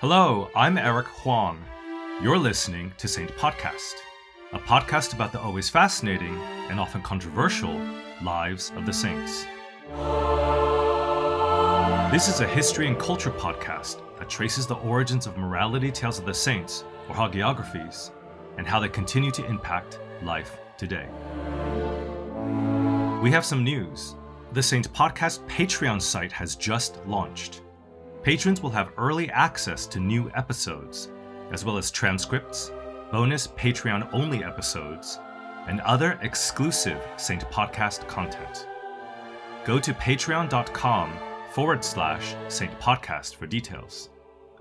Hello, I'm Eric Huang. You're listening to Saint Podcast, a podcast about the always fascinating and often controversial lives of the saints. This is a history and culture podcast that traces the origins of morality tales of the saints, or hagiographies, and how they continue to impact life today. We have some news. The Saint Podcast Patreon site has just launched. Patrons will have early access to new episodes, as well as transcripts, bonus Patreon-only episodes, and other exclusive Saint Podcast content. Go to patreon.com/Saint Podcast for details.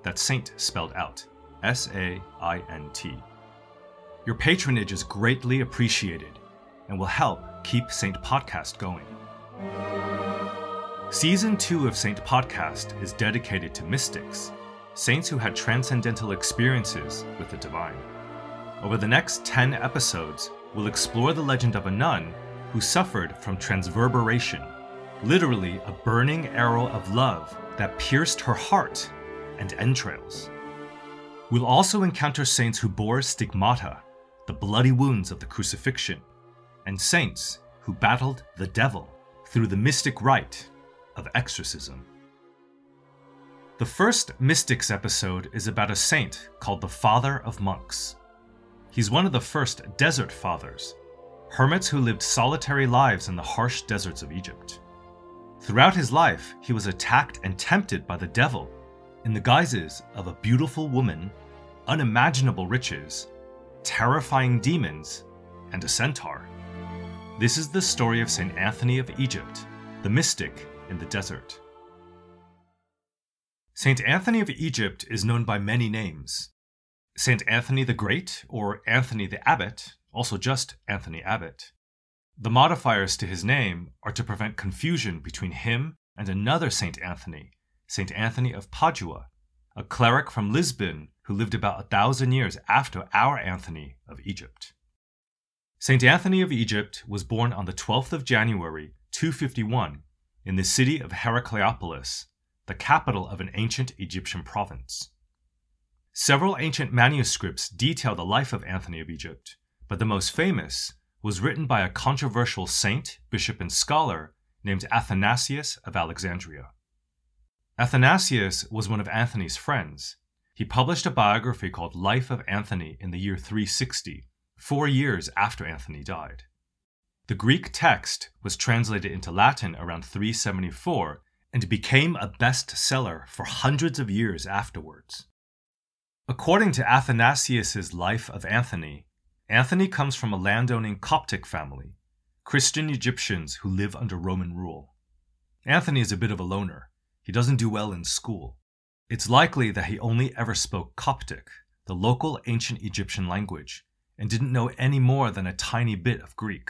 That's Saint spelled out, S-A-I-N-T. Your patronage is greatly appreciated and will help keep Saint Podcast going. Season 2 of Saint Podcast is dedicated to mystics, saints who had transcendental experiences with the divine. Over the next 10 episodes, we'll explore the legend of a nun who suffered from transverberation, literally a burning arrow of love that pierced her heart and entrails. We'll also encounter saints who bore stigmata, the bloody wounds of the crucifixion, and saints who battled the devil through the mystic rite of exorcism. The first Mystics episode is about a saint called the Father of Monks. He's one of the first desert fathers, hermits who lived solitary lives in the harsh deserts of Egypt. Throughout his life, he was attacked and tempted by the devil in the guises of a beautiful woman, unimaginable riches, terrifying demons, and a centaur. This is the story of Saint Anthony of Egypt, the mystic in the desert. Saint Anthony of Egypt is known by many names. Saint Anthony the Great, or Anthony the Abbot, also just Anthony Abbot. The modifiers to his name are to prevent confusion between him and another Saint Anthony of Padua, a cleric from Lisbon who lived about 1,000 years after our Anthony of Egypt. Saint Anthony of Egypt was born on the 12th of January, 251, in the city of Heracleopolis, the capital of an ancient Egyptian province. Several ancient manuscripts detail the life of Anthony of Egypt, but the most famous was written by a controversial saint, bishop, and scholar named Athanasius of Alexandria. Athanasius was one of Anthony's friends. He published a biography called Life of Anthony in the year 360, 4 years after Anthony died. The Greek text was translated into Latin around 374 and became a bestseller for hundreds of years afterwards. According to Athanasius's Life of Anthony, Anthony comes from a landowning Coptic family, Christian Egyptians who live under Roman rule. Anthony is a bit of a loner. He doesn't do well in school. It's likely that he only ever spoke Coptic, the local ancient Egyptian language, and didn't know any more than a tiny bit of Greek,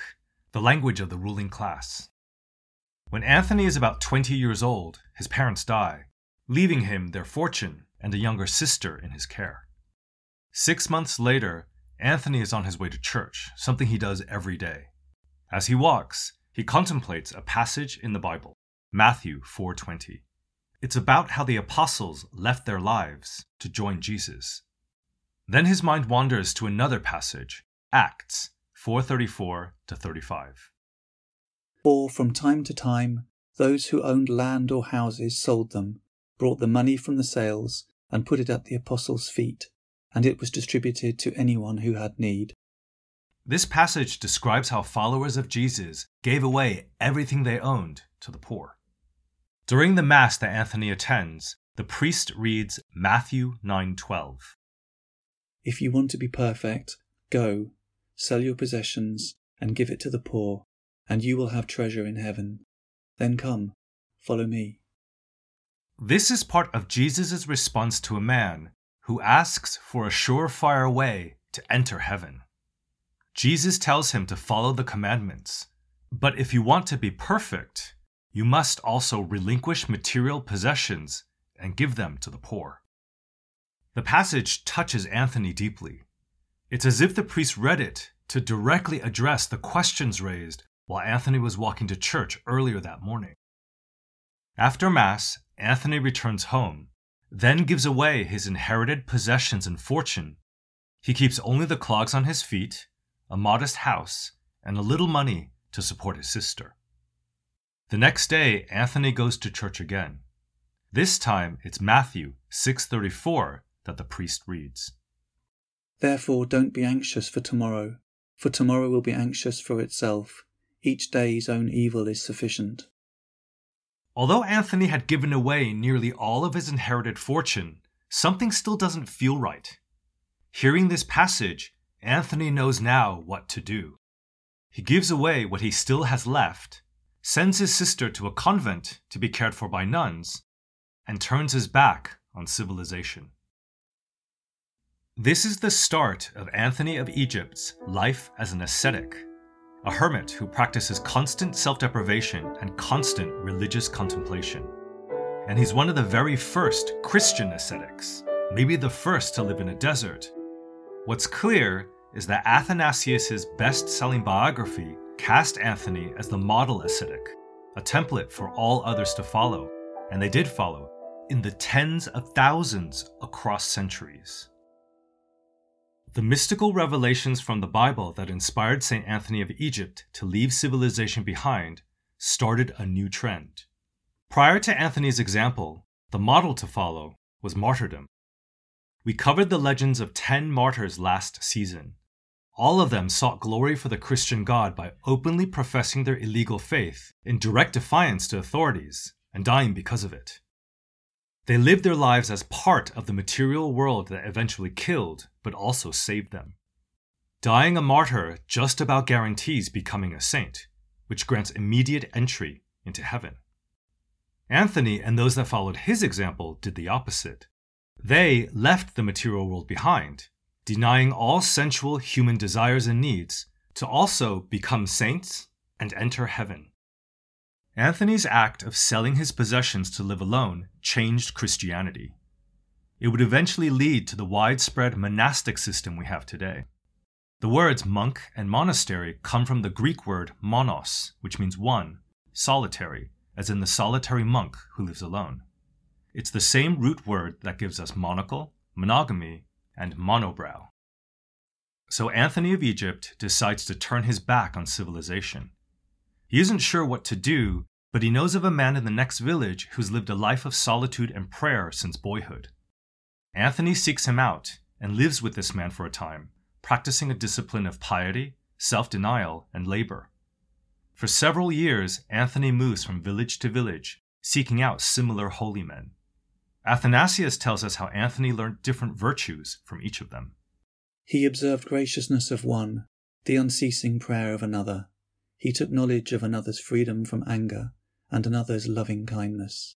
the language of the ruling class. When Anthony is about 20 years old, his parents die, leaving him their fortune and a younger sister in his care. 6 months later, Anthony is on his way to church, something he does every day. As he walks, he contemplates a passage in the Bible, Matthew 4:20. It's about how the apostles left their lives to join Jesus. Then his mind wanders to another passage, Acts 4:34-35. For from time to time, those who owned land or houses sold them, brought the money from the sales, and put it at the apostles' feet, and it was distributed to anyone who had need. This passage describes how followers of Jesus gave away everything they owned to the poor. During the Mass that Anthony attends, the priest reads Matthew 9:12. If you want to be perfect, go, sell your possessions, and give it to the poor, and you will have treasure in heaven. Then come, follow me. This is part of Jesus' response to a man who asks for a surefire way to enter heaven. Jesus tells him to follow the commandments, but if you want to be perfect, you must also relinquish material possessions and give them to the poor. The passage touches Anthony deeply. It's as if the priest read it to directly address the questions raised while Anthony was walking to church earlier that morning. After Mass, Anthony returns home, then gives away his inherited possessions and fortune. He keeps only the clogs on his feet, a modest house, and a little money to support his sister. The next day, Anthony goes to church again. This time, it's Matthew 6:34 that the priest reads. Therefore, don't be anxious for tomorrow will be anxious for itself. Each day's own evil is sufficient. Although Anthony had given away nearly all of his inherited fortune, something still doesn't feel right. Hearing this passage, Anthony knows now what to do. He gives away what he still has left, sends his sister to a convent to be cared for by nuns, and turns his back on civilization. This is the start of Anthony of Egypt's life as an ascetic, a hermit who practices constant self-deprivation and constant religious contemplation. And he's one of the very first Christian ascetics, maybe the first to live in a desert. What's clear is that Athanasius' best-selling biography cast Anthony as the model ascetic, a template for all others to follow, and they did follow, in the tens of thousands across centuries. The mystical revelations from the Bible that inspired St. Anthony of Egypt to leave civilization behind started a new trend. Prior to Anthony's example, the model to follow was martyrdom. We covered the legends of 10 martyrs last season. All of them sought glory for the Christian God by openly professing their illegal faith in direct defiance to authorities and dying because of it. They lived their lives as part of the material world that eventually killed, but also saved them. Dying a martyr just about guarantees becoming a saint, which grants immediate entry into heaven. Anthony and those that followed his example did the opposite. They left the material world behind, denying all sensual human desires and needs to also become saints and enter heaven. Anthony's act of selling his possessions to live alone changed Christianity. It would eventually lead to the widespread monastic system we have today. The words monk and monastery come from the Greek word monos, which means one, solitary, as in the solitary monk who lives alone. It's the same root word that gives us monocle, monogamy, and monobrow. So Anthony of Egypt decides to turn his back on civilization. He isn't sure what to do, but he knows of a man in the next village who's lived a life of solitude and prayer since boyhood. Anthony seeks him out and lives with this man for a time, practicing a discipline of piety, self-denial, and labor. For several years, Anthony moves from village to village, seeking out similar holy men. Athanasius tells us how Anthony learned different virtues from each of them. He observed graciousness of one, the unceasing prayer of another. He took knowledge of another's freedom from anger and another's loving kindness.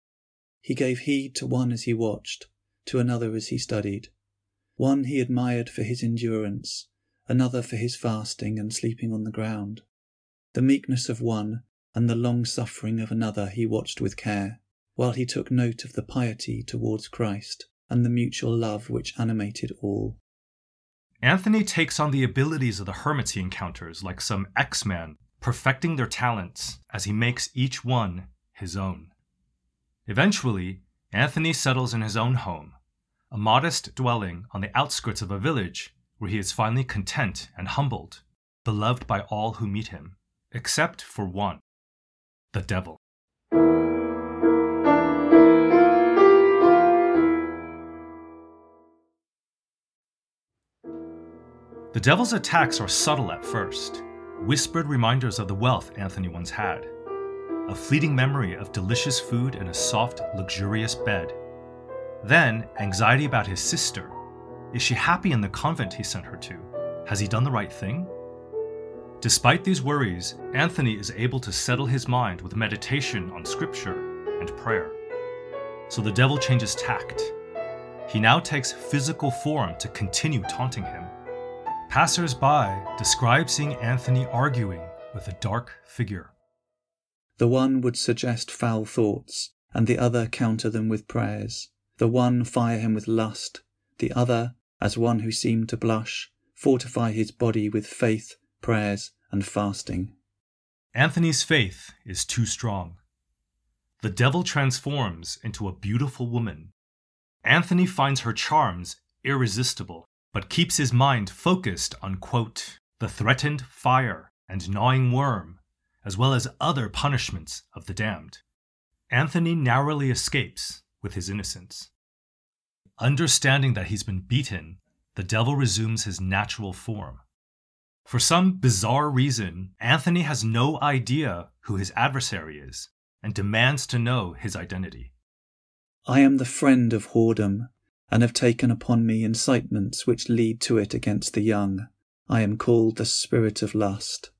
He gave heed to one as he watched, to another as he studied. One he admired for his endurance, another for his fasting and sleeping on the ground. The meekness of one and the long-suffering of another he watched with care, while he took note of the piety towards Christ and the mutual love which animated all. Anthony takes on the abilities of the hermits he encounters like some X-Man, perfecting their talents as he makes each one his own. Eventually, Anthony settles in his own home, a modest dwelling on the outskirts of a village where he is finally content and humbled, beloved by all who meet him, except for one, the devil. The devil's attacks are subtle at first. Whispered reminders of the wealth Anthony once had, a fleeting memory of delicious food and a soft, luxurious bed. Then, anxiety about his sister. Is she happy in the convent he sent her to? Has he done the right thing? Despite these worries, Anthony is able to settle his mind with meditation on scripture and prayer. So the devil changes tact. He now takes physical form to continue taunting him. Passers-by describe seeing Anthony arguing with a dark figure. The one would suggest foul thoughts, and the other counter them with prayers. The one fire him with lust, the other, as one who seemed to blush, fortify his body with faith, prayers, and fasting. Anthony's faith is too strong. The devil transforms into a beautiful woman. Anthony finds her charms irresistible, but keeps his mind focused on, quote, the threatened fire and gnawing worm, as well as other punishments of the damned. Anthony narrowly escapes with his innocence. Understanding that he's been beaten, the devil resumes his natural form. For some bizarre reason, Anthony has no idea who his adversary is and demands to know his identity. I am the friend of whoredom, and have taken upon me incitements which lead to it against the young. I am called the spirit of lust.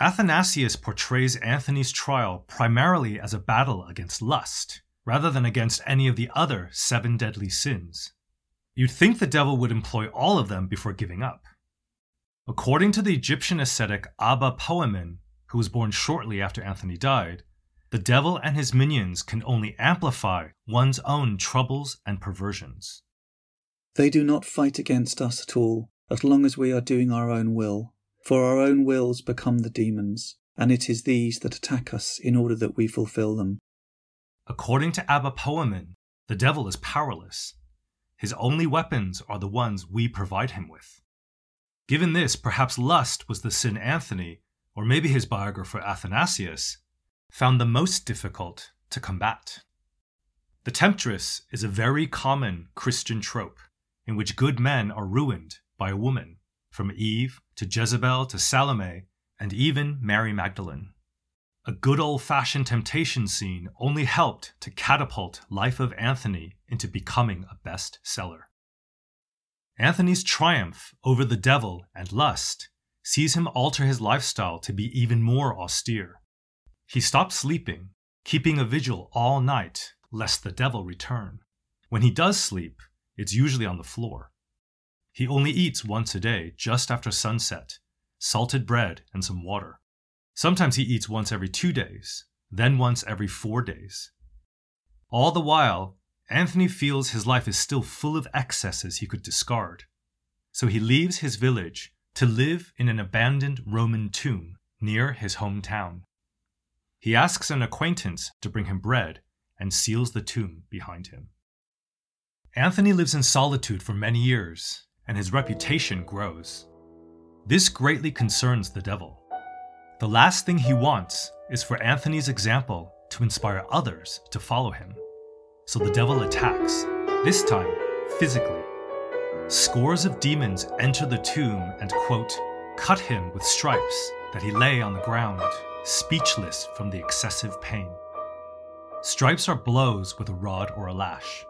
Athanasius portrays Anthony's trial primarily as a battle against lust, rather than against any of the other 7 deadly sins. You'd think the devil would employ all of them before giving up. According to the Egyptian ascetic Abba Poemen, who was born shortly after Anthony died, the devil and his minions can only amplify one's own troubles and perversions. They do not fight against us at all, as long as we are doing our own will. For our own wills become the demons, and it is these that attack us in order that we fulfill them. According to Abba Poemen, the devil is powerless. His only weapons are the ones we provide him with. Given this, perhaps lust was the sin Anthony, or maybe his biographer Athanasius, found the most difficult to combat. The temptress is a very common Christian trope, in which good men are ruined by a woman, from Eve to Jezebel to Salome, and even Mary Magdalene. A good old-fashioned temptation scene only helped to catapult Life of Anthony into becoming a bestseller. Anthony's triumph over the devil and lust sees him alter his lifestyle to be even more austere. He stops sleeping, keeping a vigil all night, lest the devil return. When he does sleep, it's usually on the floor. He only eats once a day, just after sunset, salted bread and some water. Sometimes he eats once every 2 days, then once every 4 days. All the while, Anthony feels his life is still full of excesses he could discard. So he leaves his village to live in an abandoned Roman tomb near his hometown. He asks an acquaintance to bring him bread and seals the tomb behind him. Anthony lives in solitude for many years, and his reputation grows. This greatly concerns the devil. The last thing he wants is for Anthony's example to inspire others to follow him. So the devil attacks, this time physically. Scores of demons enter the tomb and, quote, cut him with stripes that he lay on the ground, speechless from the excessive pain. Stripes are blows with a rod or a lash,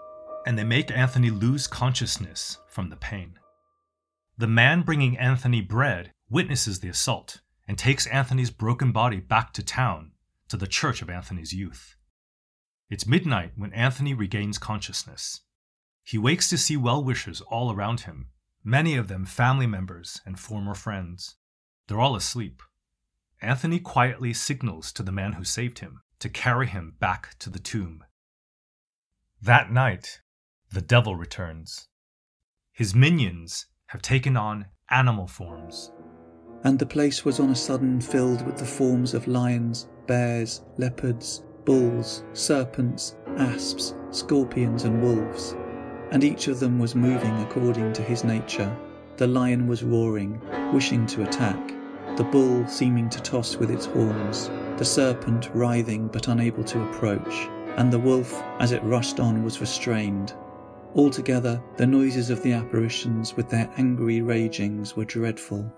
and they make Anthony lose consciousness from the pain. The man bringing Anthony bread witnesses the assault and takes Anthony's broken body back to town, to the church of Anthony's youth. It's midnight when Anthony regains consciousness. He wakes to see well-wishers all around him, many of them family members and former friends. They're all asleep. Anthony quietly signals to the man who saved him to carry him back to the tomb. That night, the devil returns. His minions have taken on animal forms. And the place was on a sudden filled with the forms of lions, bears, leopards, bulls, serpents, asps, scorpions and wolves. And each of them was moving according to his nature. The lion was roaring, wishing to attack. The bull seeming to toss with its horns, the serpent writhing but unable to approach, and the wolf, as it rushed on, was restrained. Altogether, the noises of the apparitions with their angry ragings were dreadful.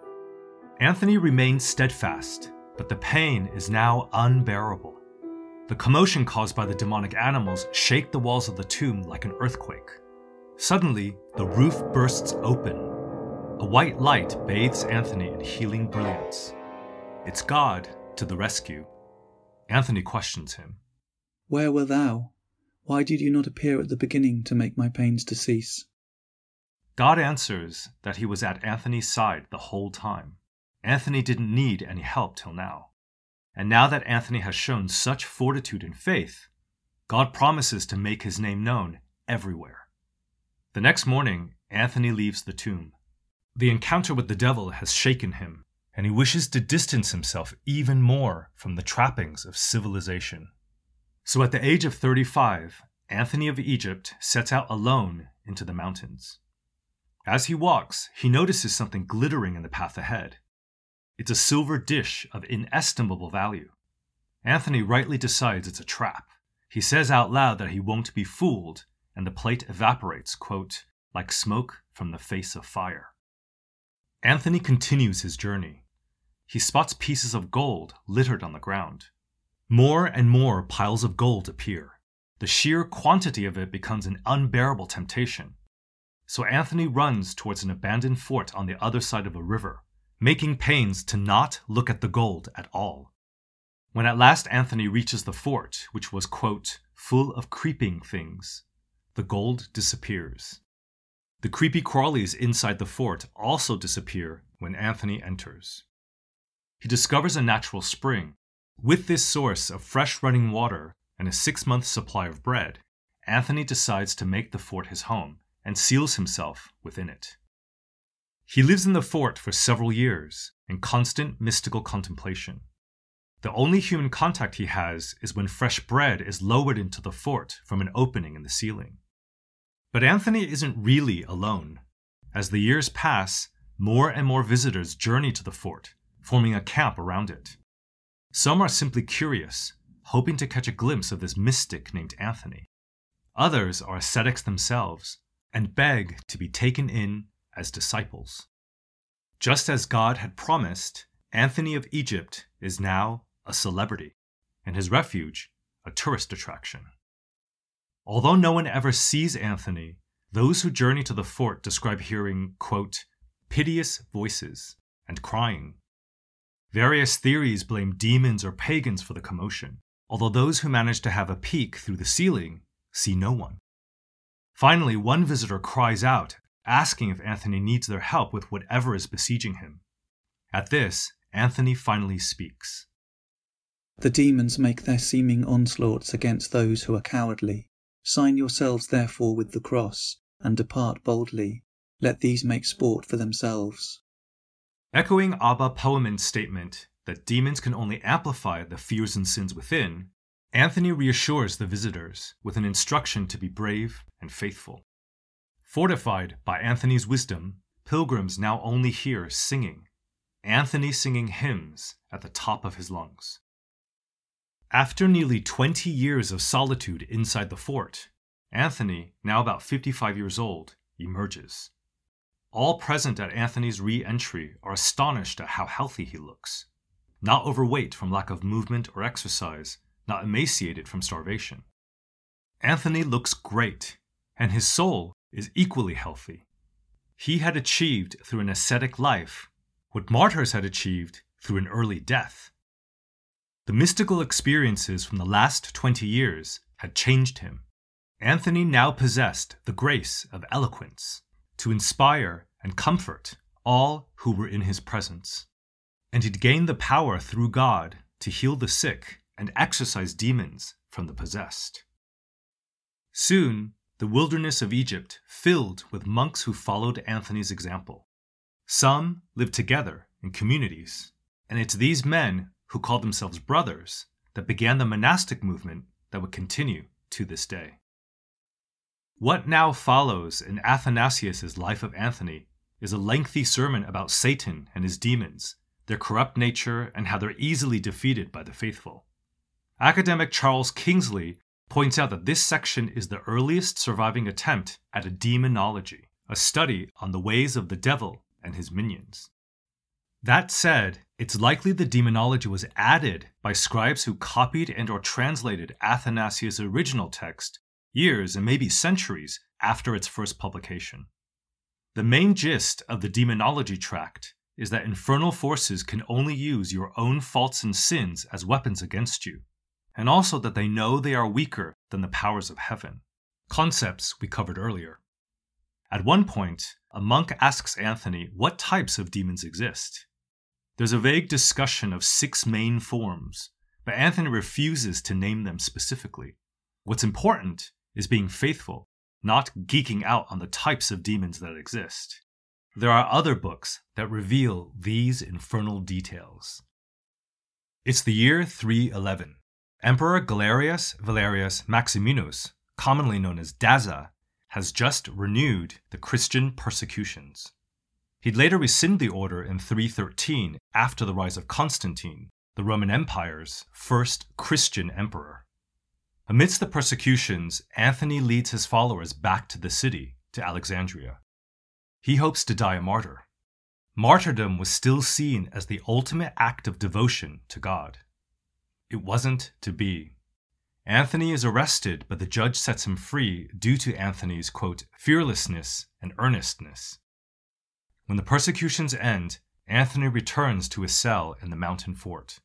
Anthony remains steadfast, but the pain is now unbearable. The commotion caused by the demonic animals shake the walls of the tomb like an earthquake. Suddenly, the roof bursts open. A white light bathes Anthony in healing brilliance. It's God to the rescue. Anthony questions him. Where were thou? Why did you not appear at the beginning to make my pains to cease? God answers that he was at Anthony's side the whole time. Anthony didn't need any help till now. And now that Anthony has shown such fortitude and faith, God promises to make his name known everywhere. The next morning, Anthony leaves the tomb. The encounter with the devil has shaken him, and he wishes to distance himself even more from the trappings of civilization. So at the age of 35, Anthony of Egypt sets out alone into the mountains. As he walks, he notices something glittering in the path ahead. It's a silver dish of inestimable value. Anthony rightly decides it's a trap. He says out loud that he won't be fooled, and the plate evaporates, quote, like smoke from the face of fire. Anthony continues his journey. He spots pieces of gold littered on the ground. More and more piles of gold appear. The sheer quantity of it becomes an unbearable temptation. So Anthony runs towards an abandoned fort on the other side of a river, making pains to not look at the gold at all. When at last Anthony reaches the fort, which was, quote, full of creeping things, the gold disappears. The creepy crawlies inside the fort also disappear when Anthony enters. He discovers a natural spring. With this source of fresh running water and a 6-month supply of bread, Anthony decides to make the fort his home and seals himself within it. He lives in the fort for several years in constant mystical contemplation. The only human contact he has is when fresh bread is lowered into the fort from an opening in the ceiling. But Anthony isn't really alone. As the years pass, more and more visitors journey to the fort, forming a camp around it. Some are simply curious, hoping to catch a glimpse of this mystic named Anthony. Others are ascetics themselves and beg to be taken in as disciples. Just as God had promised, Anthony of Egypt is now a celebrity, and his refuge a tourist attraction. Although no one ever sees Anthony, those who journey to the fort describe hearing, quote, piteous voices and crying. Various theories blame demons or pagans for the commotion, although those who manage to have a peek through the ceiling see no one. Finally, one visitor cries out, asking if Anthony needs their help with whatever is besieging him. At this, Anthony finally speaks. The demons make their seeming onslaughts against those who are cowardly. Sign yourselves therefore with the cross, and depart boldly. Let these make sport for themselves. Echoing Abba Poeman's statement that demons can only amplify the fears and sins within, Anthony reassures the visitors with an instruction to be brave and faithful. Fortified by Anthony's wisdom, pilgrims now only hear singing, Anthony singing hymns at the top of his lungs. After nearly 20 years of solitude inside the fort, Anthony, now about 55 years old, emerges. All present at Anthony's re-entry are astonished at how healthy he looks. Not overweight from lack of movement or exercise, not emaciated from starvation. Anthony looks great, and his soul is equally healthy. He had achieved through an ascetic life what martyrs had achieved through an early death. The mystical experiences from the last 20 years had changed him. Anthony now possessed the grace of eloquence to inspire and comfort all who were in his presence. And he'd gained the power through God to heal the sick and exorcise demons from the possessed. Soon, the wilderness of Egypt filled with monks who followed Anthony's example. Some lived together in communities, and it's these men who called themselves brothers that began the monastic movement that would continue to this day. What now follows in Athanasius' Life of Anthony is a lengthy sermon about Satan and his demons, their corrupt nature, and how they're easily defeated by the faithful. Academic Charles Kingsley points out that this section is the earliest surviving attempt at a demonology, a study on the ways of the devil and his minions. That said, it's likely the demonology was added by scribes who copied and/or translated Athanasius' original text years and maybe centuries after its first publication. The main gist of the demonology tract is that infernal forces can only use your own faults and sins as weapons against you, and also that they know they are weaker than the powers of heaven, concepts we covered earlier. At one point, a monk asks Anthony what types of demons exist. There's a vague discussion of 6 main forms, but Anthony refuses to name them specifically. What's important is being faithful, not geeking out on the types of demons that exist. There are other books that reveal these infernal details. It's the year 311. Emperor Galerius Valerius Maximinus commonly known as Daza, has just renewed the Christian persecutions. He'd later rescind the order in 313 after the rise of Constantine, the Roman Empire's first Christian emperor. Amidst the persecutions, Anthony leads his followers back to the city, to Alexandria. He hopes to die a martyr. Martyrdom was still seen as the ultimate act of devotion to God. It wasn't to be. Anthony is arrested, but the judge sets him free due to Anthony's, quote, fearlessness and earnestness. When the persecutions end, Anthony returns to his cell in the mountain fort.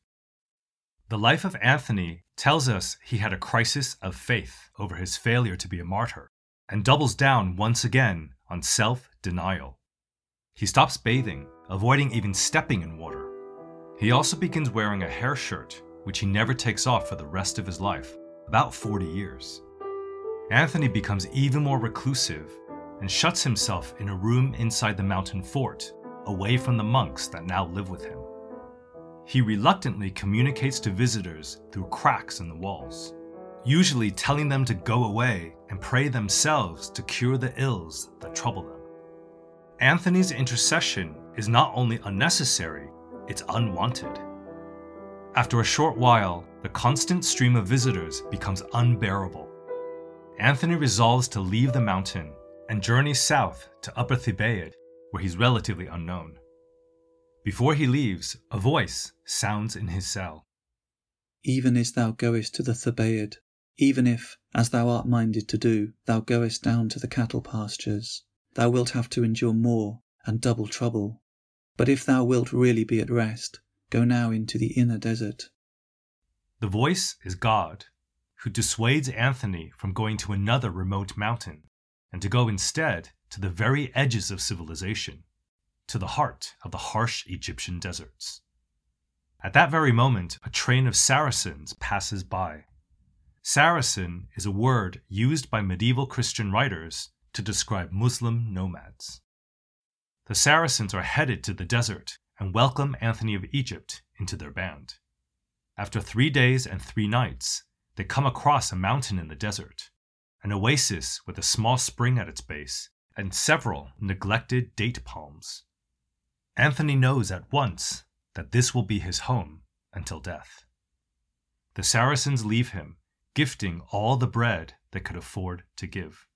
The life of Anthony tells us he had a crisis of faith over his failure to be a martyr, and doubles down once again on self-denial. He stops bathing, avoiding even stepping in water. He also begins wearing a hair shirt, which he never takes off for the rest of his life, about 40 years. Anthony becomes even more reclusive and shuts himself in a room inside the mountain fort, away from the monks that now live with him. He reluctantly communicates to visitors through cracks in the walls, usually telling them to go away and pray themselves to cure the ills that trouble them. Anthony's intercession is not only unnecessary, it's unwanted. After a short while, the constant stream of visitors becomes unbearable. Anthony resolves to leave the mountain and journeys south to Upper Thebaid, where he's relatively unknown. Before he leaves, a voice sounds in his cell. Even as thou goest to the Thebaid, even if, as thou art minded to do, thou goest down to the cattle pastures, thou wilt have to endure more and double trouble. But if thou wilt really be at rest, go now into the inner desert. The voice is God, who dissuades Anthony from going to another remote mountain, and to go instead to the very edges of civilization, to the heart of the harsh Egyptian deserts. At that very moment, a train of Saracens passes by. Saracen is a word used by medieval Christian writers to describe Muslim nomads. The Saracens are headed to the desert and welcome Anthony of Egypt into their band. After 3 days and 3 nights, they come across a mountain in the desert, an oasis with a small spring at its base and several neglected date palms. Anthony knows at once that this will be his home until death. The Saracens leave him, gifting all the bread they could afford to give.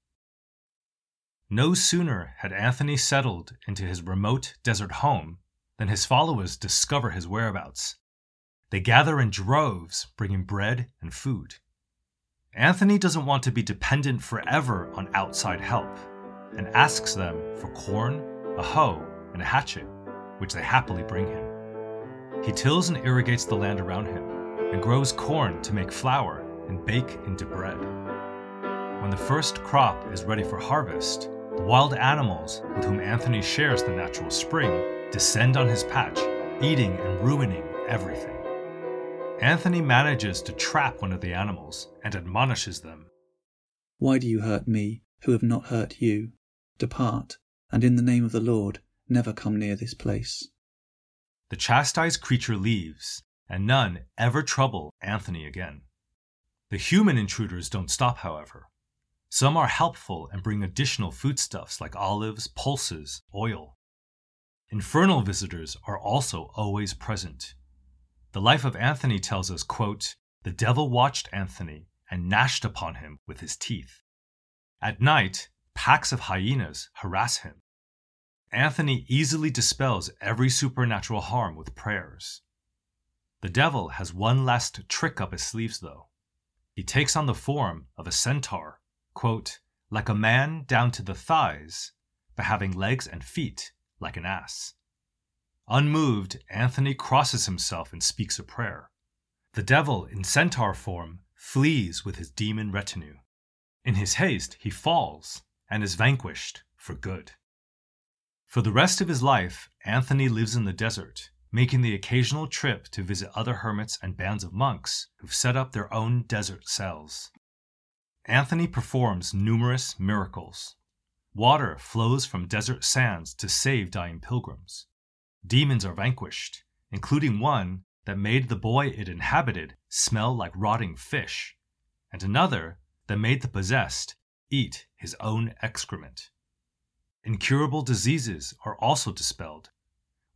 No sooner had Anthony settled into his remote desert home than his followers discover his whereabouts. They gather in droves, bringing bread and food. Anthony doesn't want to be dependent forever on outside help, and asks them for corn, a hoe, and a hatchet, which they happily bring him. He tills and irrigates the land around him, and grows corn to make flour and bake into bread. When the first crop is ready for harvest, the wild animals with whom Anthony shares the natural spring descend on his patch, eating and ruining everything. Anthony manages to trap one of the animals and admonishes them. Why do you hurt me, who have not hurt you? Depart, and in the name of the Lord, never come near this place. The chastised creature leaves, and none ever trouble Anthony again. The human intruders don't stop, however. Some are helpful and bring additional foodstuffs like olives, pulses, oil. Infernal visitors are also always present. The life of Anthony tells us, quote, the devil watched Anthony and gnashed upon him with his teeth. At night, packs of hyenas harass him. Anthony easily dispels every supernatural harm with prayers. The devil has one last trick up his sleeves, though. He takes on the form of a centaur, quote, like a man down to the thighs, but having legs and feet like an ass. Unmoved, Anthony crosses himself and speaks a prayer. The devil, in centaur form, flees with his demon retinue. In his haste, he falls and is vanquished for good. For the rest of his life, Anthony lives in the desert, making the occasional trip to visit other hermits and bands of monks who've set up their own desert cells. Anthony performs numerous miracles. Water flows from desert sands to save dying pilgrims. Demons are vanquished, including one that made the boy it inhabited smell like rotting fish, and another that made the possessed eat his own excrement. Incurable diseases are also dispelled.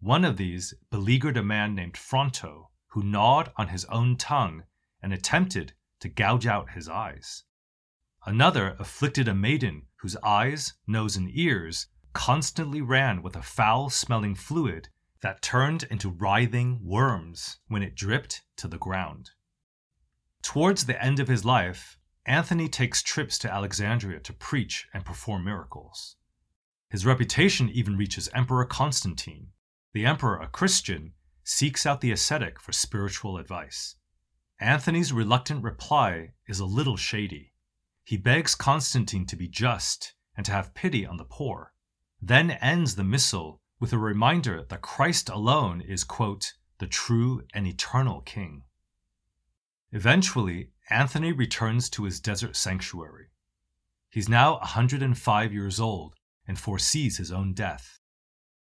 One of these beleaguered a man named Fronto, who gnawed on his own tongue and attempted to gouge out his eyes. Another afflicted a maiden whose eyes, nose, and ears constantly ran with a foul-smelling fluid that turned into writhing worms when it dripped to the ground. Towards the end of his life, Anthony takes trips to Alexandria to preach and perform miracles. His reputation even reaches Emperor Constantine. The emperor, a Christian, seeks out the ascetic for spiritual advice. Anthony's reluctant reply is a little shady. He begs Constantine to be just and to have pity on the poor, then ends the missal with a reminder that Christ alone is, quote, the true and eternal king. Eventually, Anthony returns to his desert sanctuary. He's now 105 years old and foresees his own death.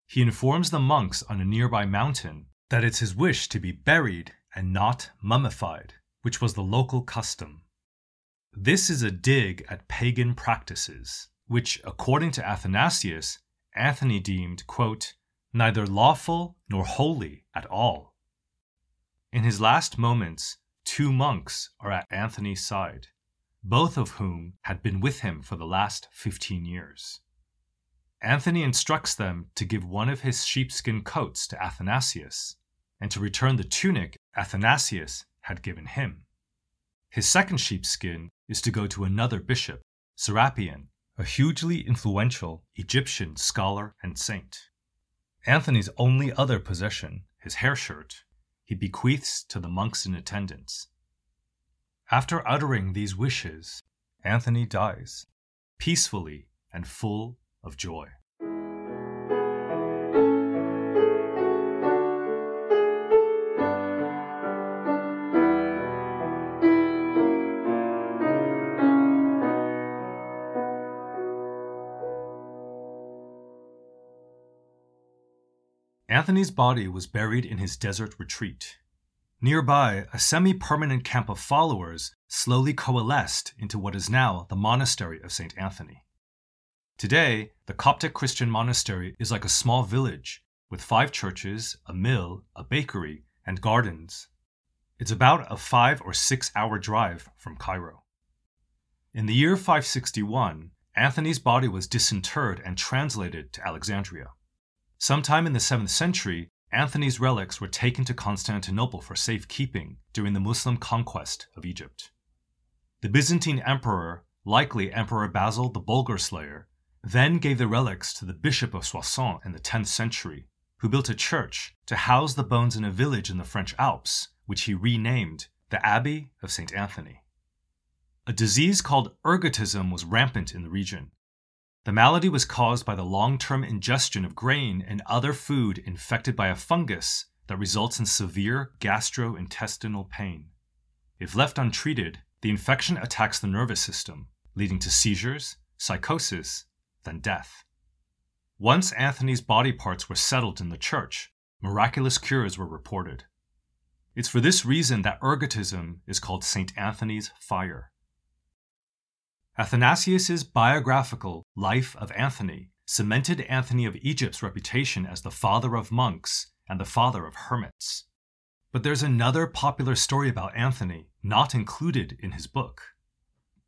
He informs the monks on a nearby mountain that it's his wish to be buried and not mummified, which was the local custom. This is a dig at pagan practices, which, according to Athanasius, Anthony deemed, quote, neither lawful nor holy at all. In his last moments, two monks are at Anthony's side, both of whom had been with him for the last 15 years. Anthony instructs them to give one of his sheepskin coats to Athanasius and to return the tunic Athanasius had given him. His second sheepskin is to go to another bishop, Serapion, a hugely influential Egyptian scholar and saint. Anthony's only other possession, his hair shirt, he bequeaths to the monks in attendance. After uttering these wishes, Anthony dies, peacefully and full of joy. Anthony's body was buried in his desert retreat. Nearby, a semi-permanent camp of followers slowly coalesced into what is now the monastery of St. Anthony. Today, the Coptic Christian monastery is like a small village with 5 churches, a mill, a bakery, and gardens. It's about a 5 or 6 hour drive from Cairo. In the year 561, Anthony's body was disinterred and translated to Alexandria. Sometime in the 7th century, Anthony's relics were taken to Constantinople for safekeeping during the Muslim conquest of Egypt. The Byzantine emperor, likely Emperor Basil the Bulgar Slayer, then gave the relics to the Bishop of Soissons in the 10th century, who built a church to house the bones in a village in the French Alps, which he renamed the Abbey of St. Anthony. A disease called ergotism was rampant in the region. The malady was caused by the long-term ingestion of grain and other food infected by a fungus that results in severe gastrointestinal pain. If left untreated, the infection attacks the nervous system, leading to seizures, psychosis, then death. Once Anthony's body parts were settled in the church, miraculous cures were reported. It's for this reason that ergotism is called St. Anthony's fire. Athanasius's biographical Life of Anthony cemented Anthony of Egypt's reputation as the father of monks and the father of hermits. But there's another popular story about Anthony not included in his book.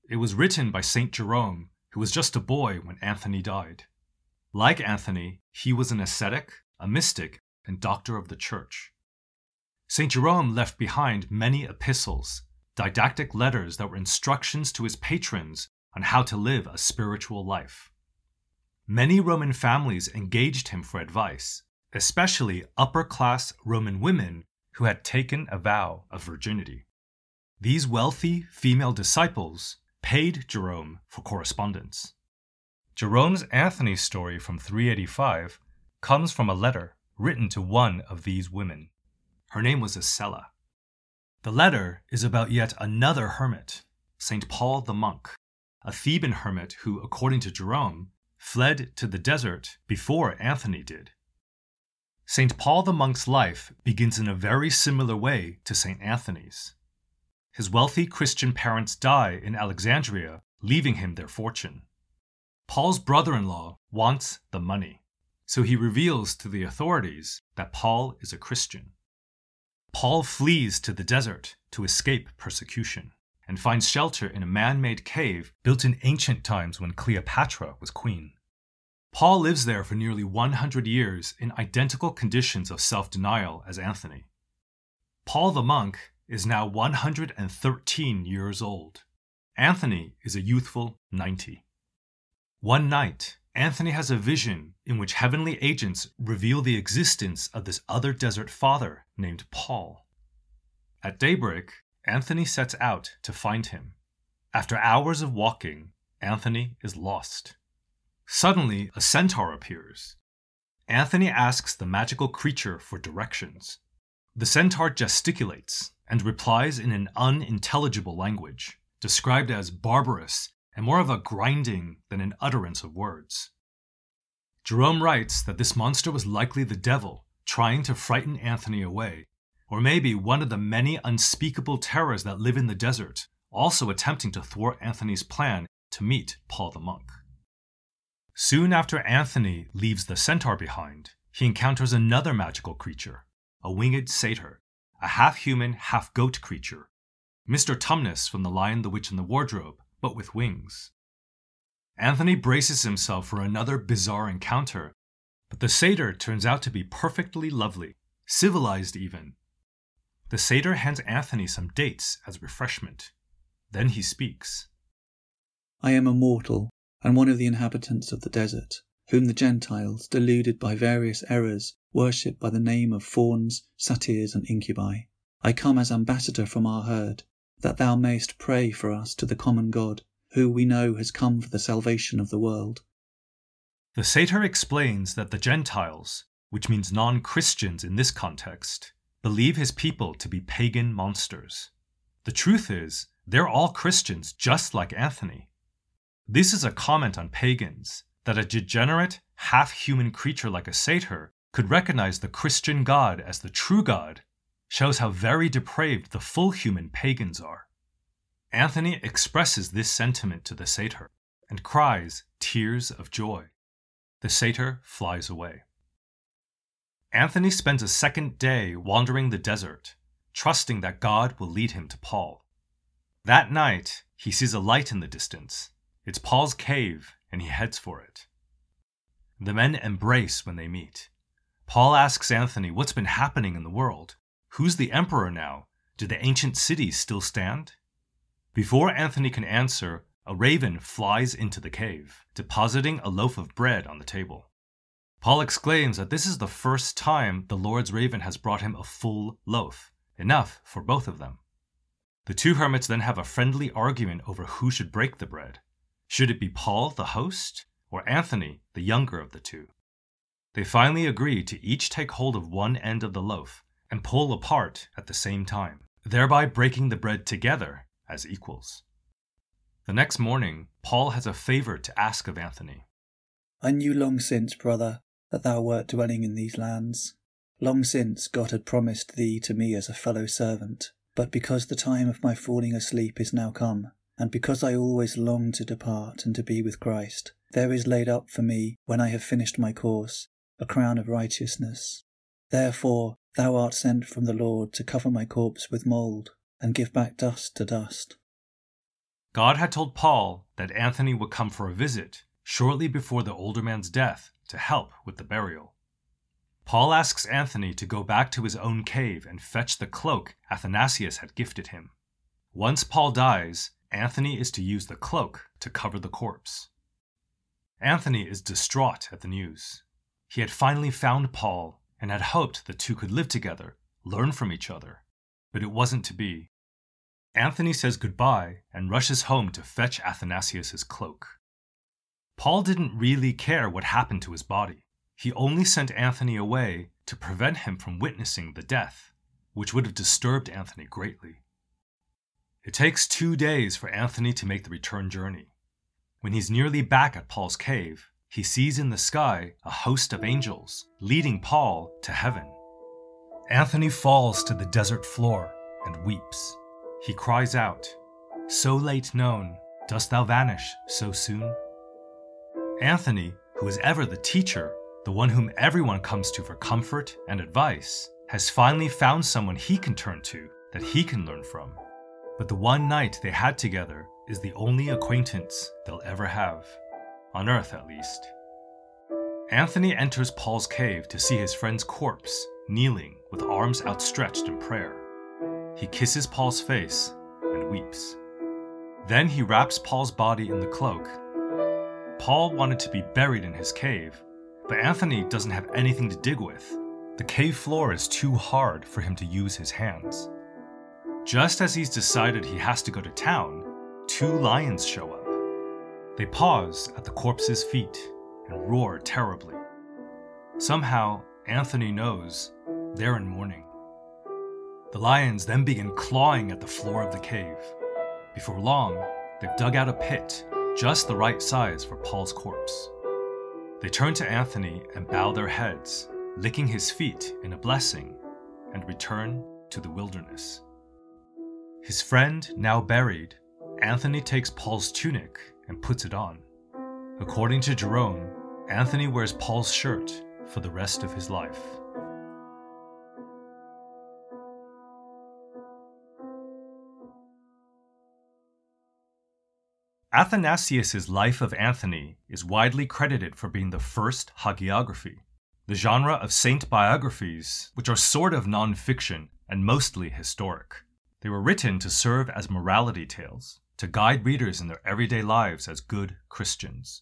It was written by St. Jerome, who was just a boy when Anthony died. Like Anthony, he was an ascetic, a mystic, and doctor of the church. St. Jerome left behind many epistles, didactic letters that were instructions to his patrons on how to live a spiritual life. Many Roman families engaged him for advice, especially upper-class Roman women who had taken a vow of virginity. These wealthy female disciples paid Jerome for correspondence. Jerome's Anthony story from 385 comes from a letter written to one of these women. Her name was Isella. The letter is about yet another hermit, St. Paul the monk, a Theban hermit who, according to Jerome, fled to the desert before Anthony did. St. Paul the monk's life begins in a very similar way to St. Anthony's. His wealthy Christian parents die in Alexandria, leaving him their fortune. Paul's brother-in-law wants the money, so he reveals to the authorities that Paul is a Christian. Paul flees to the desert to escape persecution and finds shelter in a man-made cave built in ancient times when Cleopatra was queen. Paul lives there for nearly 100 years in identical conditions of self-denial as Anthony. Paul the monk is now 113 years old. Anthony is a youthful 90. One night, Anthony has a vision in which heavenly agents reveal the existence of this other desert father named Paul. At daybreak, Anthony sets out to find him. After hours of walking, Anthony is lost. Suddenly, a centaur appears. Anthony asks the magical creature for directions. The centaur gesticulates and replies in an unintelligible language, described as barbarous and more of a grinding than an utterance of words. Jerome writes that this monster was likely the devil trying to frighten Anthony away, or maybe one of the many unspeakable terrors that live in the desert, also attempting to thwart Anthony's plan to meet Paul the monk. Soon after Anthony leaves the centaur behind, he encounters another magical creature, a winged satyr, a half-human, half-goat creature, Mr. Tumnus from The Lion, the Witch, and the Wardrobe, but with wings. Anthony braces himself for another bizarre encounter, but the satyr turns out to be perfectly lovely, civilized even. The satyr hands Anthony some dates as refreshment. Then he speaks. I am a mortal, and one of the inhabitants of the desert, whom the Gentiles, deluded by various errors, worship by the name of fauns, satyrs, and incubi. I come as ambassador from our herd, that thou mayst pray for us to the common God, who we know has come for the salvation of the world. The satyr explains that the Gentiles, which means non-Christians in this context, believe his people to be pagan monsters. The truth is, they're all Christians just like Anthony. This is a comment on pagans, that a degenerate, half-human creature like a satyr could recognize the Christian God as the true God, shows how very depraved the full human pagans are. Anthony expresses this sentiment to the satyr and cries tears of joy. The satyr flies away. Anthony spends a second day wandering the desert, trusting that God will lead him to Paul. That night, he sees a light in the distance. It's Paul's cave, and he heads for it. The men embrace when they meet. Paul asks Anthony what's been happening in the world. Who's the emperor now? Do the ancient cities still stand? Before Anthony can answer, a raven flies into the cave, depositing a loaf of bread on the table. Paul exclaims that this is the first time the Lord's raven has brought him a full loaf, enough for both of them. The two hermits then have a friendly argument over who should break the bread. Should it be Paul, the host, or Anthony, the younger of the two? They finally agree to each take hold of one end of the loaf and pull apart at the same time, thereby breaking the bread together as equals. The next morning, Paul has a favor to ask of Anthony. I knew long since, brother, that thou wert dwelling in these lands. Long since God had promised thee to me as a fellow servant, but because the time of my falling asleep is now come, and because I always long to depart and to be with Christ, there is laid up for me, when I have finished my course, a crown of righteousness. Therefore, thou art sent from the Lord to cover my corpse with mould and give back dust to dust. God had told Paul that Anthony would come for a visit shortly before the older man's death to help with the burial. Paul asks Anthony to go back to his own cave and fetch the cloak Athanasius had gifted him. Once Paul dies, Anthony is to use the cloak to cover the corpse. Anthony is distraught at the news. He had finally found Paul and had hoped the two could live together, learn from each other. But it wasn't to be. Anthony says goodbye and rushes home to fetch Athanasius's cloak. Paul didn't really care what happened to his body. He only sent Anthony away to prevent him from witnessing the death, which would have disturbed Anthony greatly. It takes 2 days for Anthony to make the return journey. When he's nearly back at Paul's cave, he sees in the sky a host of angels, leading Paul to heaven. Anthony falls to the desert floor and weeps. he cries out, "So late known, dost thou vanish so soon?" Anthony, who is ever the teacher, the one whom everyone comes to for comfort and advice, has finally found someone he can turn to that he can learn from. But the one night they had together is the only acquaintance they'll ever have, on Earth at least. Anthony enters Paul's cave to see his friend's corpse, kneeling with arms outstretched in prayer. He kisses Paul's face and weeps. Then he wraps Paul's body in the cloak. Paul wanted to be buried in his cave, but Anthony doesn't have anything to dig with. The cave floor is too hard for him to use his hands. Just as he's decided he has to go to town, two lions show up. They pause at the corpse's feet and roar terribly. Somehow, Anthony knows they're in mourning. The lions then begin clawing at the floor of the cave. Before long, they've dug out a pit just the right size for Paul's corpse. They turn to Anthony and bow their heads, licking his feet in a blessing, and return to the wilderness. His friend now buried, Anthony takes Paul's tunic and puts it on. According to Jerome, Anthony wears Paul's shirt for the rest of his life. Athanasius' Life of Anthony is widely credited for being the first hagiography, the genre of saint biographies which are sort of non-fiction and mostly historic. They were written to serve as morality tales, to guide readers in their everyday lives as good Christians.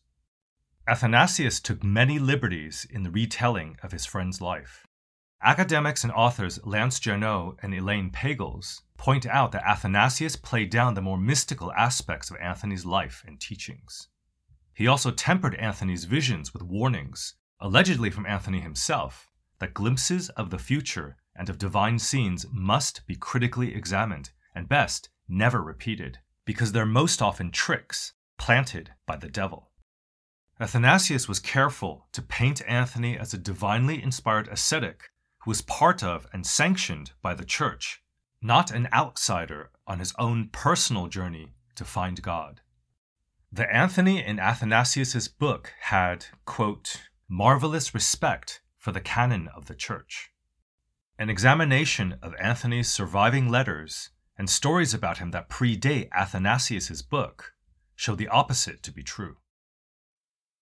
Athanasius took many liberties in the retelling of his friend's life. Academics and authors Lance Janot and Elaine Pagels point out that Athanasius played down the more mystical aspects of Anthony's life and teachings. He also tempered Anthony's visions with warnings, allegedly from Anthony himself, that glimpses of the future and of divine scenes must be critically examined and best never repeated, because they're most often tricks planted by the devil. Athanasius was careful to paint Anthony as a divinely inspired ascetic who was part of and sanctioned by the church, not an outsider on his own personal journey to find God. The Anthony in Athanasius's book had, quote, marvelous respect for the canon of the church. An examination of Anthony's surviving letters and stories about him that predate Athanasius's book show the opposite to be true.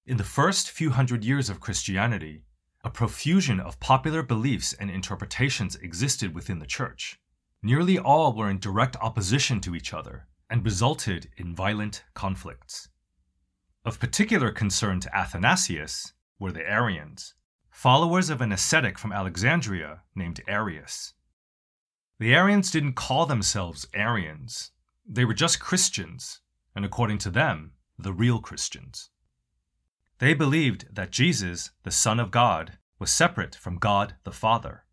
In the first few hundred years of Christianity, a profusion of popular beliefs and interpretations existed within the church. Nearly all were in direct opposition to each other and resulted in violent conflicts. Of particular concern to Athanasius were the Arians, followers of an ascetic from Alexandria named Arius. The Arians didn't call themselves Arians. They were just Christians, and according to them, the real Christians. They believed that Jesus, the Son of God, was separate from God the Father.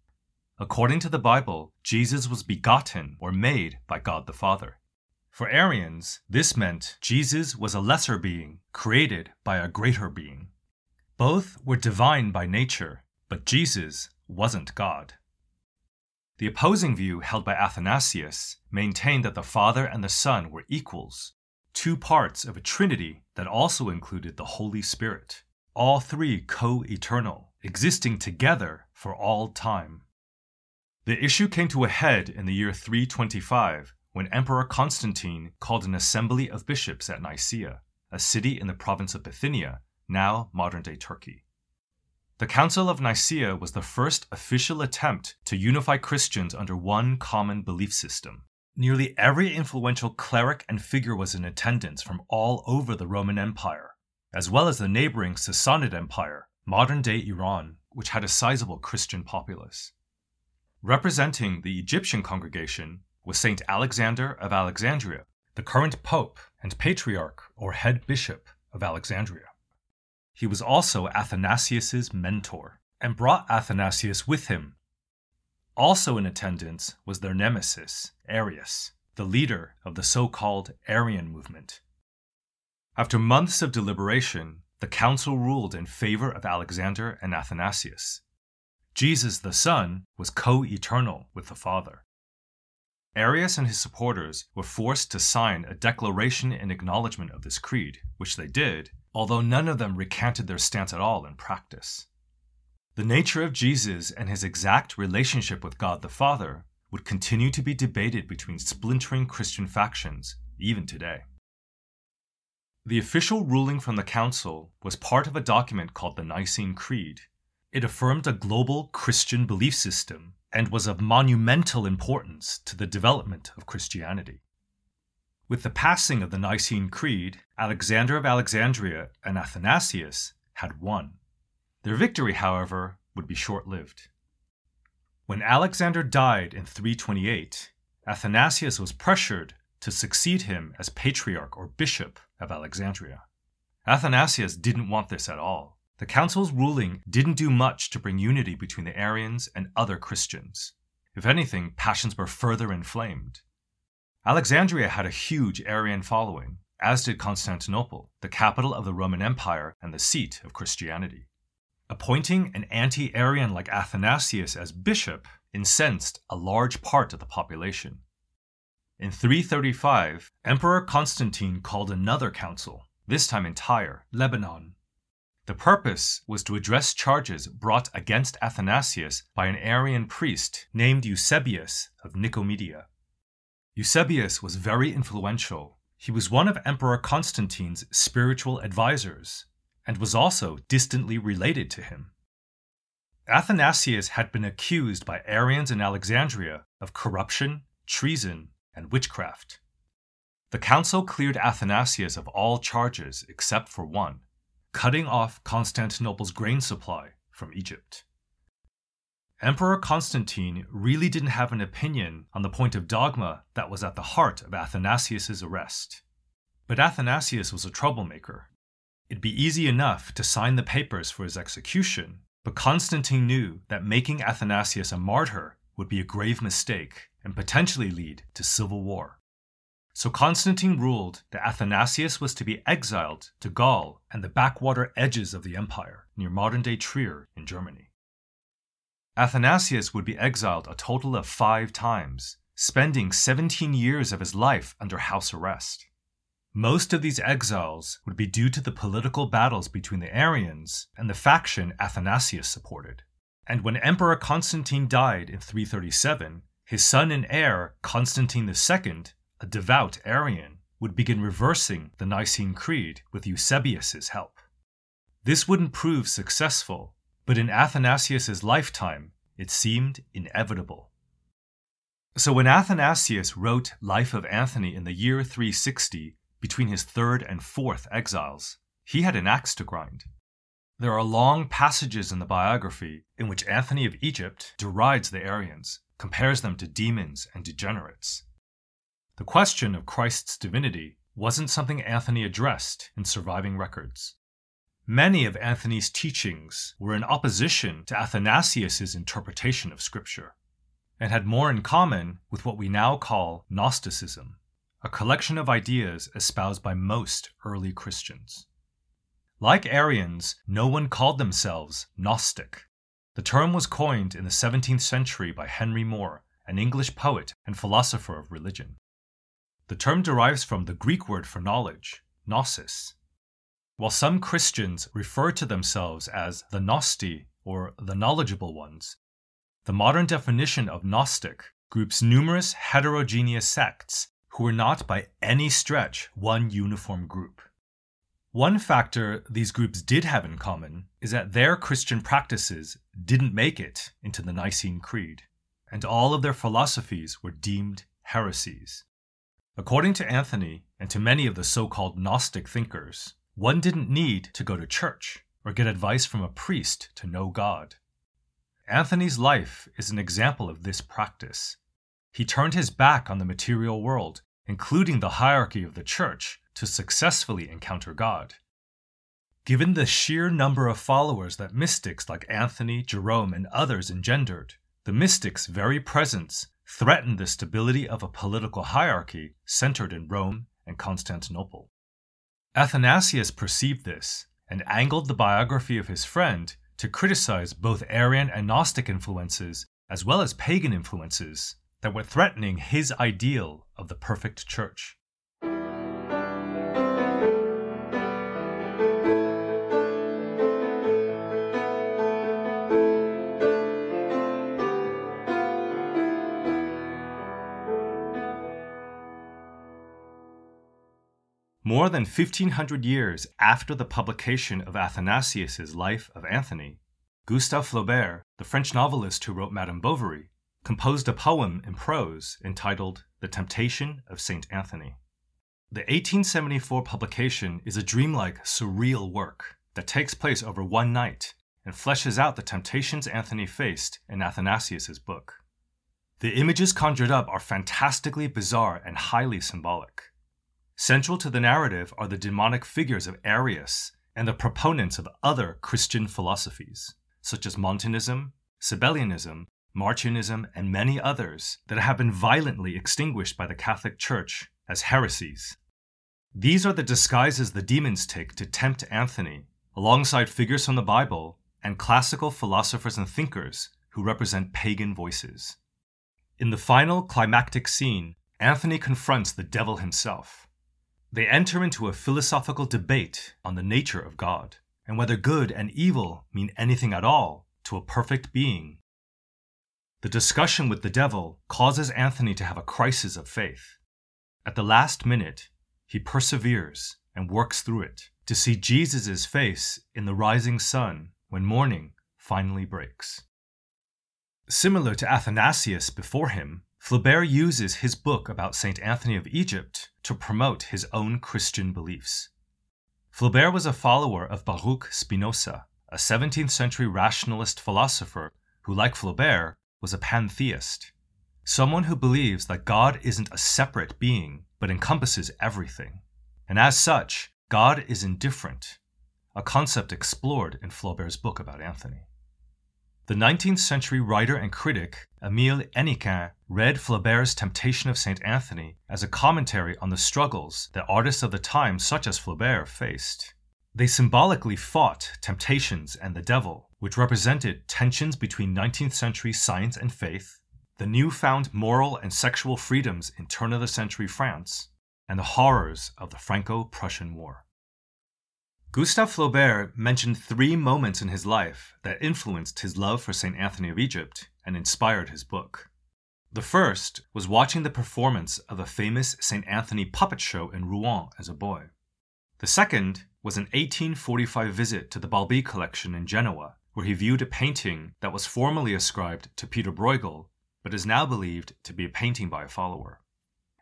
According to the Bible, Jesus was begotten or made by God the Father. For Arians, this meant Jesus was a lesser being created by a greater being. Both were divine by nature, but Jesus wasn't God. The opposing view held by Athanasius maintained that the Father and the Son were equals, two parts of a trinity that also included the Holy Spirit, all three co-eternal, existing together for all time. The issue came to a head in the year 325 when Emperor Constantine called an assembly of bishops at Nicaea, a city in the province of Bithynia, now modern-day Turkey. The Council of Nicaea was the first official attempt to unify Christians under one common belief system. Nearly every influential cleric and figure was in attendance from all over the Roman Empire, as well as the neighboring Sassanid Empire, modern-day Iran, which had a sizable Christian populace. Representing the Egyptian congregation was St. Alexander of Alexandria, the current pope and patriarch or head bishop of Alexandria. He was also Athanasius's mentor, and brought Athanasius with him. Also in attendance was their nemesis, Arius, the leader of the so-called Arian movement. After months of deliberation, the council ruled in favor of Alexander and Athanasius. Jesus the Son was co-eternal with the Father. Arius and his supporters were forced to sign a declaration and acknowledgement of this creed, which they did, although none of them recanted their stance at all in practice. The nature of Jesus and his exact relationship with God the Father would continue to be debated between splintering Christian factions, even today. The official ruling from the Council was part of a document called the Nicene Creed. It affirmed a global Christian belief system and was of monumental importance to the development of Christianity. With the passing of the Nicene Creed, Alexander of Alexandria and Athanasius had won. Their victory, however, would be short-lived. When Alexander died in 328, Athanasius was pressured to succeed him as patriarch or bishop of Alexandria. Athanasius didn't want this at all. The council's ruling didn't do much to bring unity between the Arians and other Christians. If anything, passions were further inflamed. Alexandria had a huge Arian following, as did Constantinople, the capital of the Roman Empire and the seat of Christianity. Appointing an anti-Arian like Athanasius as bishop incensed a large part of the population. In 335, Emperor Constantine called another council, this time in Tyre, Lebanon. The purpose was to address charges brought against Athanasius by an Arian priest named Eusebius of Nicomedia. Eusebius was very influential. He was one of Emperor Constantine's spiritual advisors and was also distantly related to him. Athanasius had been accused by Arians in Alexandria of corruption, treason, and witchcraft. The council cleared Athanasius of all charges except for one, cutting off Constantinople's grain supply from Egypt. Emperor Constantine really didn't have an opinion on the point of dogma that was at the heart of Athanasius's arrest. But Athanasius was a troublemaker. It'd be easy enough to sign the papers for his execution, but Constantine knew that making Athanasius a martyr would be a grave mistake and potentially lead to civil war. So Constantine ruled that Athanasius was to be exiled to Gaul and the backwater edges of the empire, near modern-day Trier in Germany. Athanasius would be exiled a total of 5 times, spending 17 years of his life under house arrest. Most of these exiles would be due to the political battles between the Arians and the faction Athanasius supported. And when Emperor Constantine died in 337, his son and heir, Constantine II, a devout Arian, would begin reversing the Nicene Creed with Eusebius's help. This wouldn't prove successful, but in Athanasius's lifetime, it seemed inevitable. So when Athanasius wrote Life of Anthony in the year 360, between his 3rd and 4th exiles, he had an axe to grind. There are long passages in the biography in which Anthony of Egypt derides the Arians, compares them to demons and degenerates. The question of Christ's divinity wasn't something Anthony addressed in surviving records. Many of Anthony's teachings were in opposition to Athanasius's interpretation of Scripture, and had more in common with what we now call Gnosticism, a collection of ideas espoused by most early Christians. Like Arians, no one called themselves Gnostic. The term was coined in the 17th century by Henry Moore, an English poet and philosopher of religion. The term derives from the Greek word for knowledge, gnosis. While some Christians refer to themselves as the Gnosti, or the knowledgeable ones, the modern definition of Gnostic groups numerous heterogeneous sects who were not by any stretch one uniform group. One factor these groups did have in common is that their Christian practices didn't make it into the Nicene Creed, and all of their philosophies were deemed heresies. According to Anthony, and to many of the so-called Gnostic thinkers, one didn't need to go to church or get advice from a priest to know God. Anthony's life is an example of this practice. He turned his back on the material world, including the hierarchy of the church, to successfully encounter God. Given the sheer number of followers that mystics like Anthony, Jerome, and others engendered, the mystics' very presence threatened the stability of a political hierarchy centered in Rome and Constantinople. Athanasius perceived this and angled the biography of his friend to criticize both Arian and Gnostic influences as well as pagan influences, that were threatening his ideal of the perfect church. More than 1,500 years after the publication of Athanasius' Life of Anthony, Gustave Flaubert, the French novelist who wrote Madame Bovary, composed a poem in prose entitled The Temptation of St. Anthony. The 1874 publication is a dreamlike, surreal work that takes place over one night and fleshes out the temptations Anthony faced in Athanasius' book. The images conjured up are fantastically bizarre and highly symbolic. Central to the narrative are the demonic figures of Arius and the proponents of other Christian philosophies, such as Montanism, Sabellianism, Marcionism, and many others that have been violently extinguished by the Catholic Church as heresies. These are the disguises the demons take to tempt Anthony, alongside figures from the Bible and classical philosophers and thinkers who represent pagan voices. In the final climactic scene, Anthony confronts the devil himself. They enter into a philosophical debate on the nature of God, and whether good and evil mean anything at all to a perfect being. The discussion with the devil causes Anthony to have a crisis of faith. At the last minute, he perseveres and works through it to see Jesus' face in the rising sun when morning finally breaks. Similar to Athanasius before him, Flaubert uses his book about St. Anthony of Egypt to promote his own Christian beliefs. Flaubert was a follower of Baruch Spinoza, a 17th century rationalist philosopher who, like Flaubert, was a pantheist, someone who believes that God isn't a separate being but encompasses everything, and as such, God is indifferent, a concept explored in Flaubert's book about Anthony. The 19th century writer and critic Émile Hennequin read Flaubert's Temptation of St. Anthony as a commentary on the struggles that artists of the time such as Flaubert faced. They symbolically fought temptations and the devil, which represented tensions between 19th century science and faith, the newfound moral and sexual freedoms in turn-of-the-century France, and the horrors of the Franco-Prussian War. Gustave Flaubert mentioned three moments in his life that influenced his love for St. Anthony of Egypt and inspired his book. The first was watching the performance of a famous St. Anthony puppet show in Rouen as a boy. The second was an 1845 visit to the Balbi collection in Genoa, where he viewed a painting that was formerly ascribed to Peter Bruegel, but is now believed to be a painting by a follower.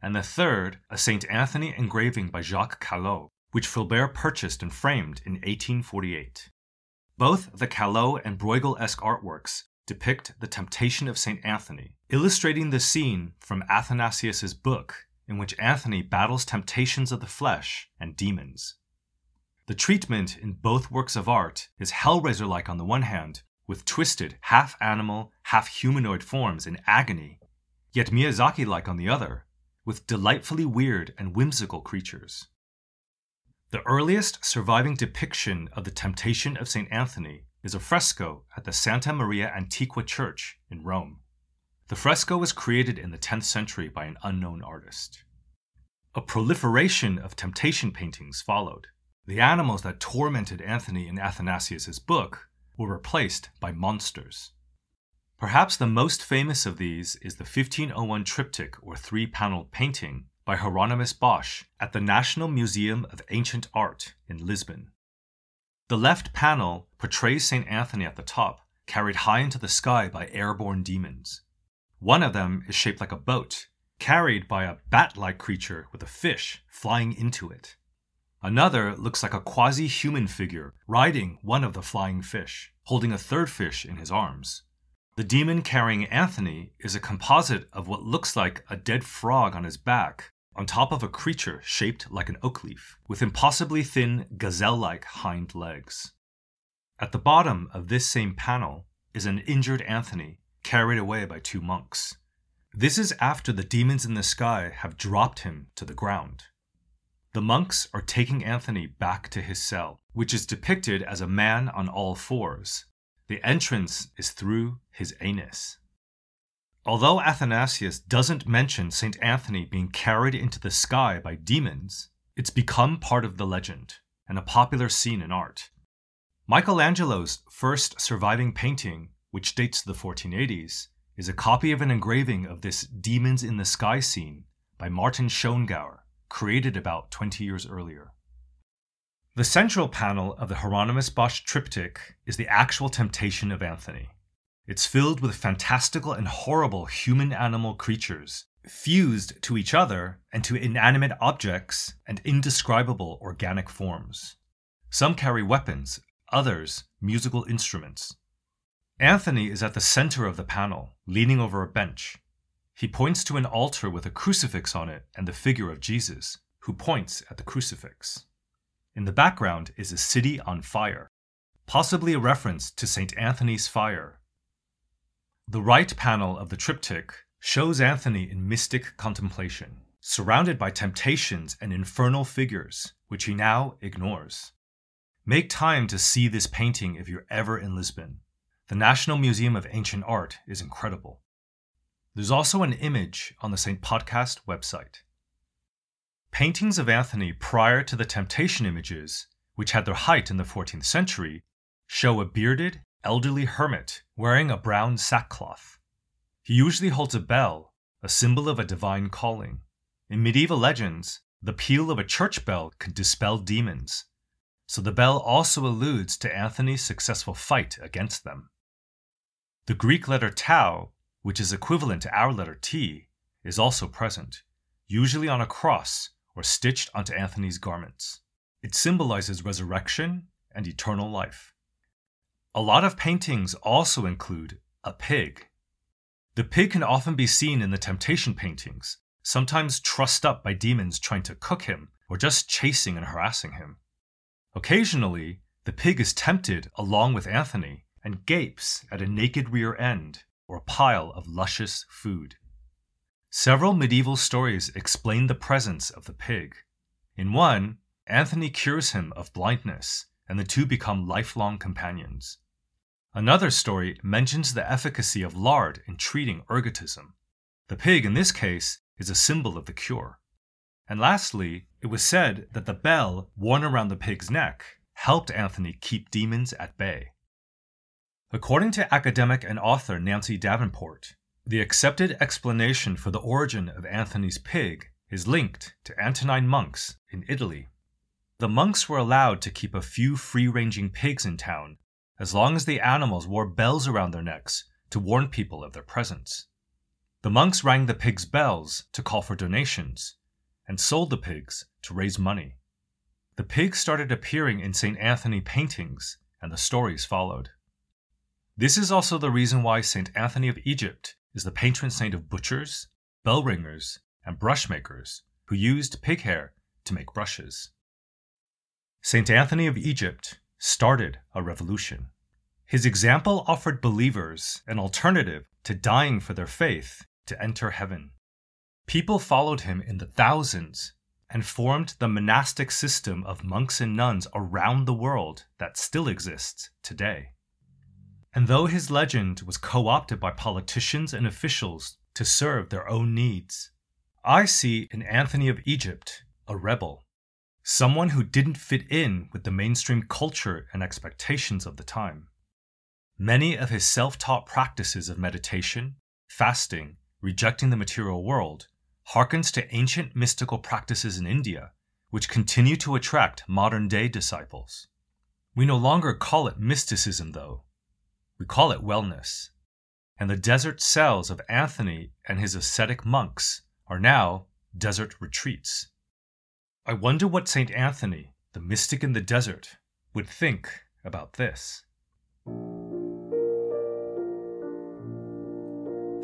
And the third, a St. Anthony engraving by Jacques Callot, which Flaubert purchased and framed in 1848. Both the Callot and Bruegel-esque artworks depict the temptation of St. Anthony, illustrating the scene from Athanasius' book in which Anthony battles temptations of the flesh and demons. The treatment in both works of art is Hellraiser-like on the one hand, with twisted, half-animal, half-humanoid forms in agony, yet Miyazaki-like on the other, with delightfully weird and whimsical creatures. The earliest surviving depiction of the Temptation of St. Anthony is a fresco at the Santa Maria Antiqua Church in Rome. The fresco was created in the 10th century by an unknown artist. A proliferation of temptation paintings followed. The animals that tormented Anthony in Athanasius' book were replaced by monsters. Perhaps the most famous of these is the 1501 triptych or three-paneled painting by Hieronymus Bosch at the National Museum of Ancient Art in Lisbon. The left panel portrays St. Anthony at the top, carried high into the sky by airborne demons. One of them is shaped like a boat, carried by a bat-like creature with a fish flying into it. Another looks like a quasi-human figure riding one of the flying fish, holding a third fish in his arms. The demon carrying Anthony is a composite of what looks like a dead frog on his back, on top of a creature shaped like an oak leaf, with impossibly thin, gazelle-like hind legs. At the bottom of this same panel is an injured Anthony, carried away by two monks. This is after the demons in the sky have dropped him to the ground. The monks are taking Anthony back to his cell, which is depicted as a man on all fours. The entrance is through his anus. Although Athanasius doesn't mention St. Anthony being carried into the sky by demons, it's become part of the legend and a popular scene in art. Michelangelo's first surviving painting, which dates to the 1480s, is a copy of an engraving of this Demons in the Sky scene by Martin Schongauer, created about 20 years earlier. The central panel of the Hieronymus Bosch triptych is the actual temptation of Anthony. It's filled with fantastical and horrible human-animal creatures, fused to each other and to inanimate objects and indescribable organic forms. Some carry weapons, others musical instruments. Anthony is at the center of the panel, leaning over a bench. He points to an altar with a crucifix on it and the figure of Jesus, who points at the crucifix. In the background is a city on fire, possibly a reference to St. Anthony's fire. The right panel of the triptych shows Anthony in mystic contemplation, surrounded by temptations and infernal figures, which he now ignores. Make time to see this painting if you're ever in Lisbon. The National Museum of Ancient Art is incredible. There's also an image on the St. Podcast website. Paintings of Anthony prior to the temptation images, which had their height in the 14th century, show a bearded, elderly hermit wearing a brown sackcloth. He usually holds a bell, a symbol of a divine calling. In medieval legends, the peal of a church bell could dispel demons, so the bell also alludes to Anthony's successful fight against them. The Greek letter tau, which is equivalent to our letter T, is also present, usually on a cross or stitched onto Anthony's garments. It symbolizes resurrection and eternal life. A lot of paintings also include a pig. The pig can often be seen in the temptation paintings, sometimes trussed up by demons trying to cook him or just chasing and harassing him. Occasionally, the pig is tempted along with Anthony and gapes at a naked rear end or a pile of luscious food. Several medieval stories explain the presence of the pig. In one, Anthony cures him of blindness, and the two become lifelong companions. Another story mentions the efficacy of lard in treating ergotism. The pig, in this case, is a symbol of the cure. And lastly, it was said that the bell worn around the pig's neck helped Anthony keep demons at bay. According to academic and author Nancy Davenport, the accepted explanation for the origin of Anthony's pig is linked to Antonine monks in Italy. The monks were allowed to keep a few free-ranging pigs in town as long as the animals wore bells around their necks to warn people of their presence. The monks rang the pigs' bells to call for donations, and sold the pigs to raise money. The pigs started appearing in St. Anthony paintings, and the stories followed. This is also the reason why St. Anthony of Egypt is the patron saint of butchers, bell ringers, and brush makers, who used pig hair to make brushes. St. Anthony of Egypt started a revolution. His example offered believers an alternative to dying for their faith to enter heaven. People followed him in the thousands and formed the monastic system of monks and nuns around the world that still exists today. And though his legend was co-opted by politicians and officials to serve their own needs, I see in Anthony of Egypt a rebel, someone who didn't fit in with the mainstream culture and expectations of the time. Many of his self-taught practices of meditation, fasting, rejecting the material world, harkens to ancient mystical practices in India, which continue to attract modern-day disciples. We no longer call it mysticism, though. We call it wellness. And the desert cells of Anthony and his ascetic monks are now desert retreats. I wonder what St. Anthony, the mystic in the desert, would think about this.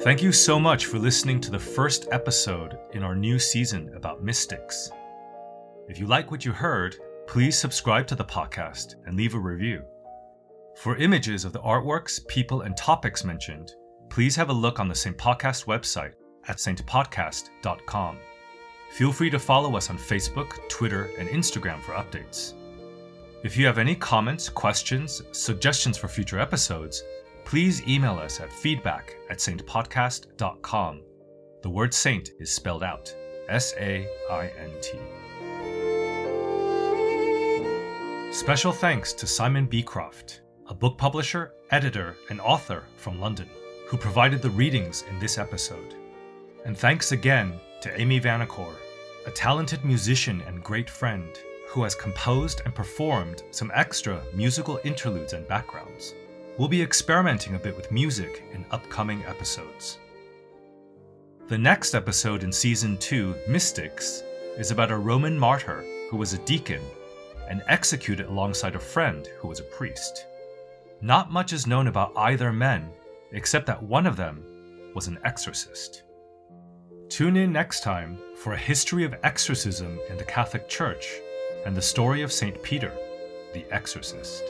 Thank you so much for listening to the first episode in our new season about mystics. If you like what you heard, please subscribe to the podcast and leave a review. For images of the artworks, people, and topics mentioned, please have a look on the St. Podcast website at stpodcast.com. Feel free to follow us on Facebook, Twitter, and Instagram for updates. If you have any comments, questions, suggestions for future episodes, please email us at feedback@saintpodcast.com. The word saint is spelled out, S-A-I-N-T. Special thanks to Simon Beecroft, a book publisher, editor, and author from London, who provided the readings in this episode. And thanks again to Amy Vanacore, a talented musician and great friend, who has composed and performed some extra musical interludes and backgrounds. We'll be experimenting a bit with music in upcoming episodes. The next episode in Season 2, Mystics, is about a Roman martyr who was a deacon and executed alongside a friend who was a priest. Not much is known about either men, except that one of them was an exorcist. Tune in next time for a history of exorcism in the Catholic Church and the story of St. Peter, the Exorcist.